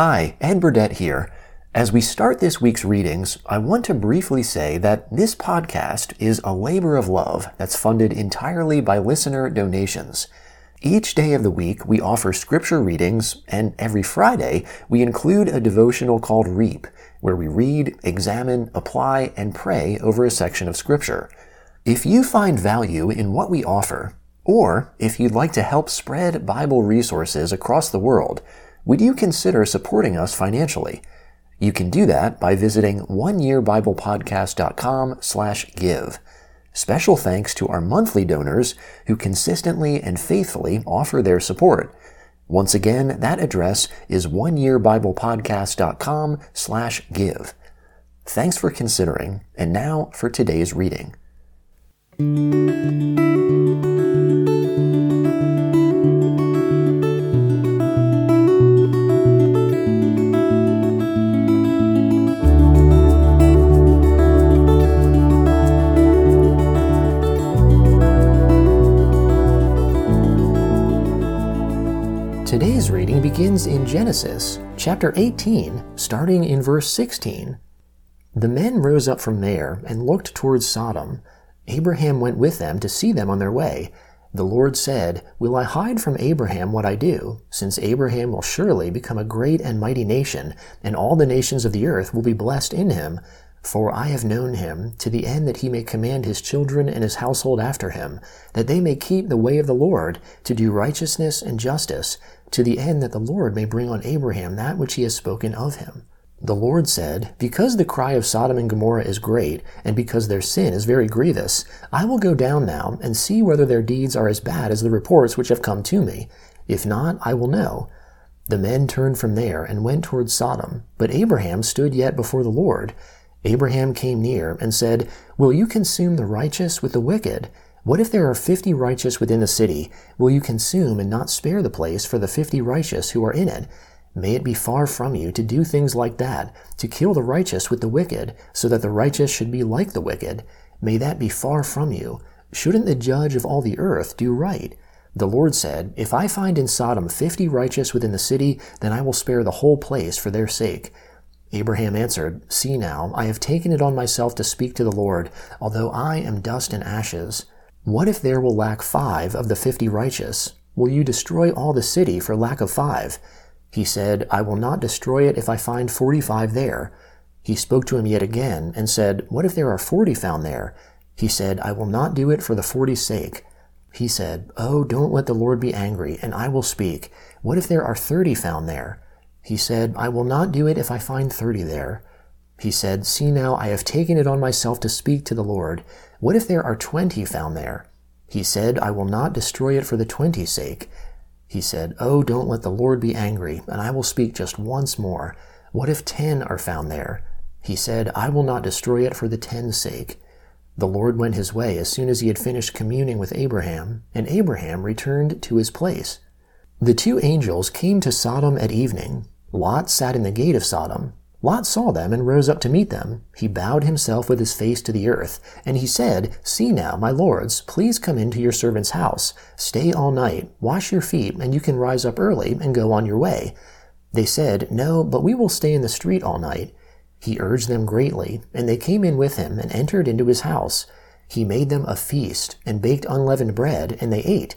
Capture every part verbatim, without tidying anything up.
Hi, Ed Burdett here. As we start this week's readings, I want to briefly say that this podcast is a labor of love that's funded entirely by listener donations. Each day of the week, we offer scripture readings, and every Friday, we include a devotional called REAP, where we read, examine, apply, and pray over a section of scripture. If you find value in what we offer, or if you'd like to help spread Bible resources across the world, would you consider supporting us financially? You can do that by visiting one year bible podcast dot com slash give. Special thanks to our monthly donors who consistently and faithfully offer their support. Once again, that address is one year bible podcast dot com slash give. Thanks for considering, and now for today's reading. Today's reading begins in Genesis, chapter eighteen, starting in verse sixteen. The men rose up from there and looked towards Sodom. Abraham went with them to see them on their way. The Lord said, "Will I hide from Abraham what I do? Since Abraham will surely become a great and mighty nation, and all the nations of the earth will be blessed in him. For I have known him, to the end that he may command his children and his household after him, that they may keep the way of the Lord, to do righteousness and justice, to the end that the Lord may bring on Abraham that which he has spoken of him." The Lord said, "Because the cry of Sodom and Gomorrah is great, and because their sin is very grievous, I will go down now and see whether their deeds are as bad as the reports which have come to me. If not, I will know." The men turned from there and went towards Sodom, but Abraham stood yet before the Lord. Abraham came near and said, "Will you consume the righteous with the wicked? What if there are fifty righteous within the city? Will you consume and not spare the place for the fifty righteous who are in it? May it be far from you to do things like that, to kill the righteous with the wicked, so that the righteous should be like the wicked. May that be far from you. Shouldn't the judge of all the earth do right?" The Lord said, "If I find in Sodom fifty righteous within the city, then I will spare the whole place for their sake." Abraham answered, "See now, I have taken it on myself to speak to the Lord, although I am dust and ashes. What if there will lack five of the fifty righteous? Will you destroy all the city for lack of five?" He said, "I will not destroy it if I find forty-five there." He spoke to him yet again and said, "What if there are forty found there?" He said, "I will not do it for the forty's sake." He said, "Oh, don't let the Lord be angry, and I will speak. What if there are thirty found there?" He said, "I will not do it if I find thirty there." He said, "See now, I have taken it on myself to speak to the Lord. What if there are twenty found there?" He said, "I will not destroy it for the twenty's sake." He said, "Oh, don't let the Lord be angry, and I will speak just once more. What if ten are found there?" He said, "I will not destroy it for the ten's sake." The Lord went his way as soon as he had finished communing with Abraham, and Abraham returned to his place. The two angels came to Sodom at evening. Lot sat in the gate of Sodom. Lot saw them and rose up to meet them. He bowed himself with his face to the earth, and he said, "See now, my lords, please come into your servant's house. Stay all night, wash your feet, and you can rise up early and go on your way." They said, "No, but we will stay in the street all night." He urged them greatly, and they came in with him and entered into his house. He made them a feast, and baked unleavened bread, and they ate.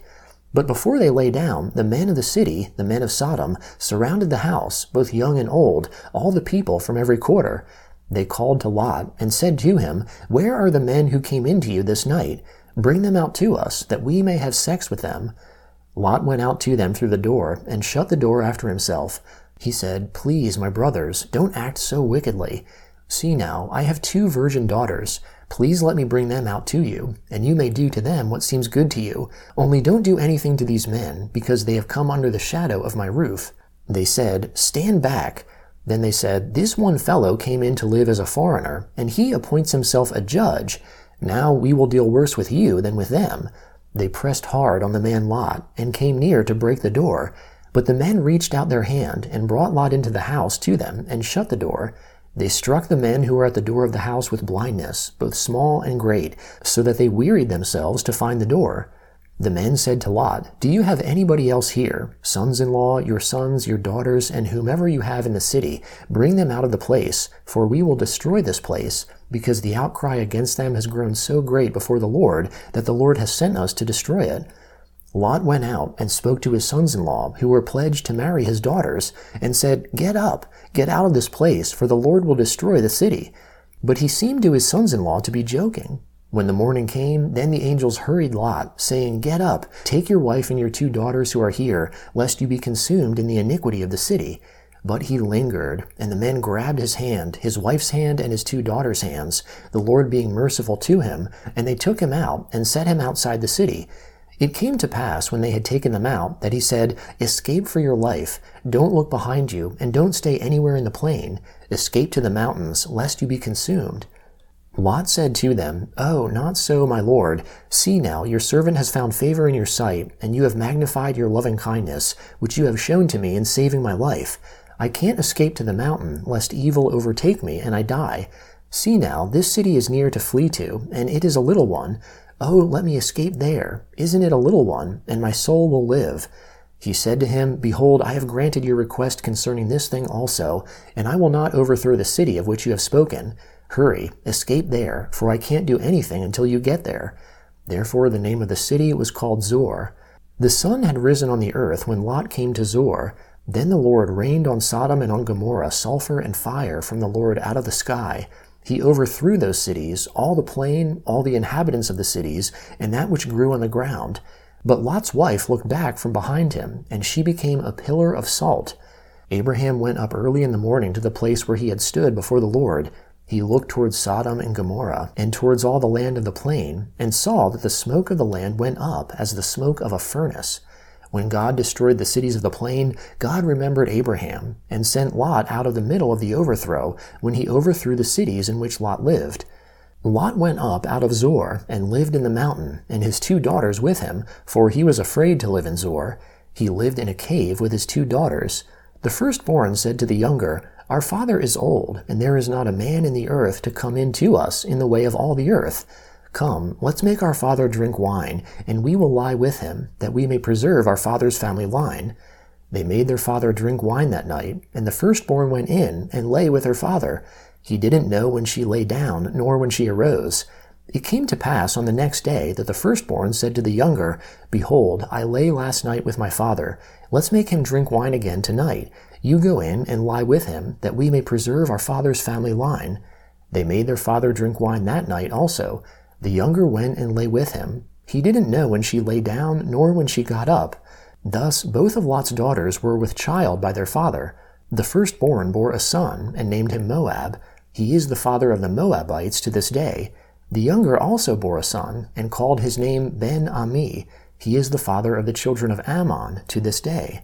But before they lay down, the men of the city, the men of Sodom, surrounded the house, both young and old, all the people from every quarter. They called to Lot and said to him, "Where are the men who came into you this night? Bring them out to us, that we may have sex with them." Lot went out to them through the door and shut the door after himself. He said, "Please, my brothers, don't act so wickedly. See now, I have two virgin daughters. Please let me bring them out to you, and you may do to them what seems good to you. Only don't do anything to these men, because they have come under the shadow of my roof." They said, "Stand back." Then they said, "This one fellow came in to live as a foreigner, and he appoints himself a judge. Now we will deal worse with you than with them." They pressed hard on the man Lot, and came near to break the door. But the men reached out their hand, and brought Lot into the house to them, and shut the door. They struck the men who were at the door of the house with blindness, both small and great, so that they wearied themselves to find the door. The men said to Lot, "Do you have anybody else here? Sons-in-law, your sons, your daughters, and whomever you have in the city, bring them out of the place, for we will destroy this place, because the outcry against them has grown so great before the Lord that the Lord has sent us to destroy it." Lot went out and spoke to his sons-in-law, who were pledged to marry his daughters, and said, "Get up, get out of this place, for the Lord will destroy the city." But he seemed to his sons-in-law to be joking. When the morning came, then the angels hurried Lot, saying, "Get up, take your wife and your two daughters who are here, lest you be consumed in the iniquity of the city." But he lingered, and the men grabbed his hand, his wife's hand, and his two daughters' hands, the Lord being merciful to him, and they took him out and set him outside the city. It came to pass, when they had taken them out, that he said, "Escape for your life. Don't look behind you, and don't stay anywhere in the plain. Escape to the mountains, lest you be consumed." Lot said to them, "Oh, not so, my lord. See now, your servant has found favor in your sight, and you have magnified your loving kindness, which you have shown to me in saving my life. I can't escape to the mountain, lest evil overtake me, and I die. See now, this city is near to flee to, and it is a little one. Oh, let me escape there. Isn't it a little one? And my soul will live." He said to him, "Behold, I have granted your request concerning this thing also, and I will not overthrow the city of which you have spoken. Hurry, escape there, for I can't do anything until you get there." Therefore the name of the city was called Zoar. The sun had risen on the earth when Lot came to Zoar. Then the Lord rained on Sodom and on Gomorrah sulfur and fire from the Lord out of the sky. He overthrew those cities, all the plain, all the inhabitants of the cities, and that which grew on the ground. But Lot's wife looked back from behind him, and she became a pillar of salt. Abraham went up early in the morning to the place where he had stood before the Lord. He looked towards Sodom and Gomorrah, and towards all the land of the plain, and saw that the smoke of the land went up as the smoke of a furnace. When God destroyed the cities of the plain, God remembered Abraham, and sent Lot out of the middle of the overthrow, when he overthrew the cities in which Lot lived. Lot went up out of Zoar, and lived in the mountain, and his two daughters with him, for he was afraid to live in Zoar. He lived in a cave with his two daughters. The firstborn said to the younger, "Our father is old, and there is not a man in the earth to come in to us in the way of all the earth. Come, let's make our father drink wine, and we will lie with him, that we may preserve our father's family line." They made their father drink wine that night, and the firstborn went in and lay with her father. He didn't know when she lay down, nor when she arose. It came to pass on the next day that the firstborn said to the younger, "Behold, I lay last night with my father. Let's make him drink wine again tonight. You go in and lie with him, that we may preserve our father's family line." They made their father drink wine that night also. The younger went and lay with him. He didn't know when she lay down, nor when she got up. Thus both of Lot's daughters were with child by their father. The firstborn bore a son, and named him Moab. He is the father of the Moabites to this day. The younger also bore a son, and called his name Ben-Ammi. He is the father of the children of Ammon to this day.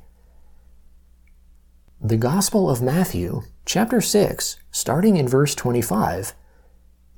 The Gospel of Matthew, chapter six, starting in verse twenty-five.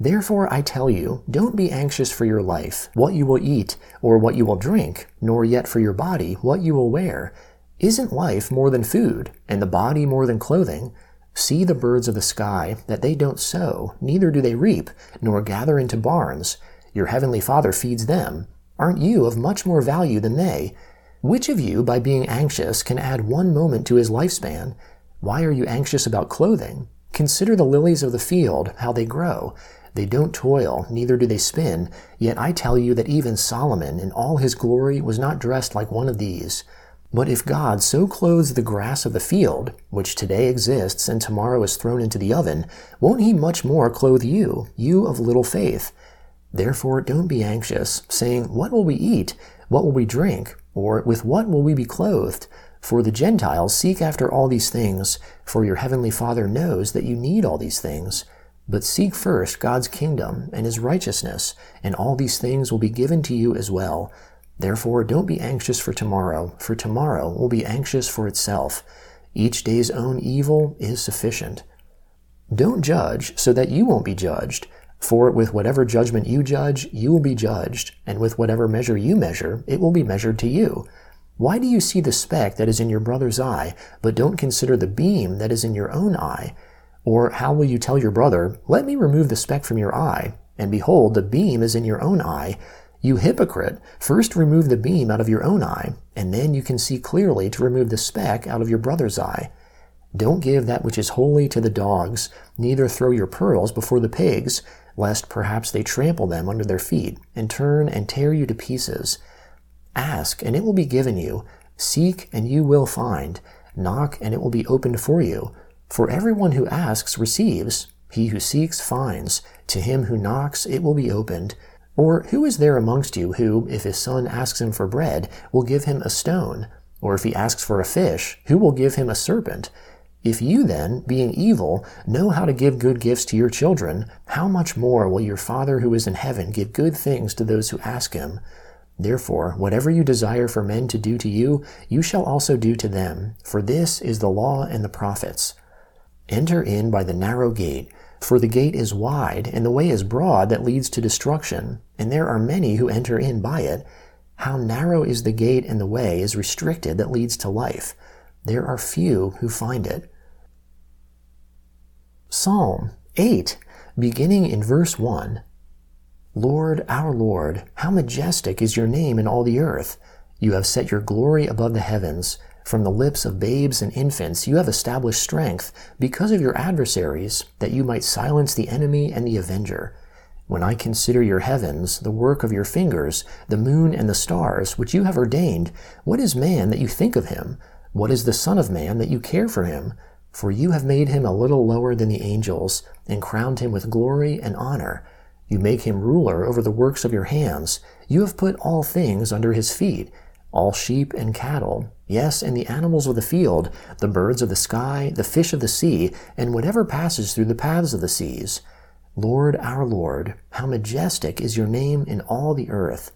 "Therefore I tell you, don't be anxious for your life, what you will eat, or what you will drink, nor yet for your body, what you will wear. Isn't life more than food, and the body more than clothing? See the birds of the sky, that they don't sow, neither do they reap, nor gather into barns. Your heavenly Father feeds them. Aren't you of much more value than they? Which of you, by being anxious, can add one moment to his lifespan? Why are you anxious about clothing? Consider the lilies of the field, how they grow. They don't toil, neither do they spin. Yet I tell you that even Solomon in all his glory was not dressed like one of these. But if God so clothes the grass of the field, which today exists and tomorrow is thrown into the oven, won't he much more clothe you, you of little faith? Therefore don't be anxious, saying, 'What will we eat? What will we drink? Or with what will we be clothed?' For the Gentiles seek after all these things, for your heavenly Father knows that you need all these things. But seek first God's kingdom and his righteousness, and all these things will be given to you as well. Therefore don't be anxious for tomorrow, for tomorrow will be anxious for itself. Each day's own evil is sufficient. Don't judge, so that you won't be judged. For with whatever judgment you judge, you will be judged, and with whatever measure you measure, it will be measured to you. Why do you see the speck that is in your brother's eye, but don't consider the beam that is in your own eye? Or how will you tell your brother, 'Let me remove the speck from your eye,' and behold, the beam is in your own eye? You hypocrite, first remove the beam out of your own eye, and then you can see clearly to remove the speck out of your brother's eye. Don't give that which is holy to the dogs, neither throw your pearls before the pigs, lest perhaps they trample them under their feet, and turn and tear you to pieces. Ask, and it will be given you. Seek, and you will find. Knock, and it will be opened for you. For everyone who asks receives. He who seeks finds. To him who knocks it will be opened. Or who is there amongst you who, if his son asks him for bread, will give him a stone? Or if he asks for a fish, who will give him a serpent? If you then, being evil, know how to give good gifts to your children, how much more will your Father who is in heaven give good things to those who ask him? Therefore, whatever you desire for men to do to you, you shall also do to them, for this is the law and the prophets. Enter in by the narrow gate, for the gate is wide, and the way is broad that leads to destruction, and there are many who enter in by it. How narrow is the gate, and the way is restricted that leads to life. There are few who find it. Psalm eight, beginning in verse one. Lord, our Lord, how majestic is your name in all the earth. You have set your glory above the heavens. From the lips of babes and infants you have established strength because of your adversaries, that you might silence the enemy and the avenger. When I consider your heavens, the work of your fingers, the moon and the stars, which you have ordained, what is man that you think of him? What is the son of man that you care for him? For you have made him a little lower than the angels, and crowned him with glory and honor. You make him ruler over the works of your hands. You have put all things under his feet, all sheep and cattle, yes, and the animals of the field, the birds of the sky, the fish of the sea, and whatever passes through the paths of the seas. Lord, our Lord, how majestic is your name in all the earth.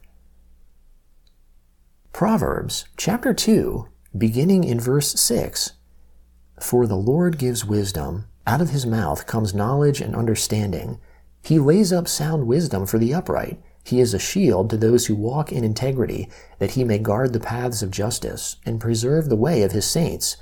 Proverbs chapter two, beginning in verse six. For the Lord gives wisdom, out of his mouth comes knowledge and understanding. He lays up sound wisdom for the upright. He is a shield to those who walk in integrity, that he may guard the paths of justice, and preserve the way of his saints.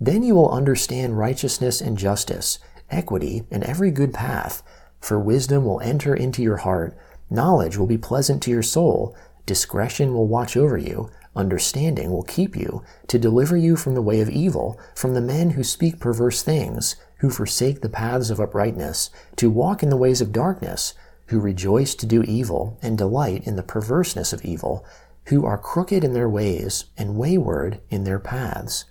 Then you will understand righteousness and justice, equity and every good path. For wisdom will enter into your heart, knowledge will be pleasant to your soul, discretion will watch over you, understanding will keep you, to deliver you from the way of evil, from the men who speak perverse things, who forsake the paths of uprightness, to walk in the ways of darkness, who rejoice to do evil and delight in the perverseness of evil, who are crooked in their ways and wayward in their paths.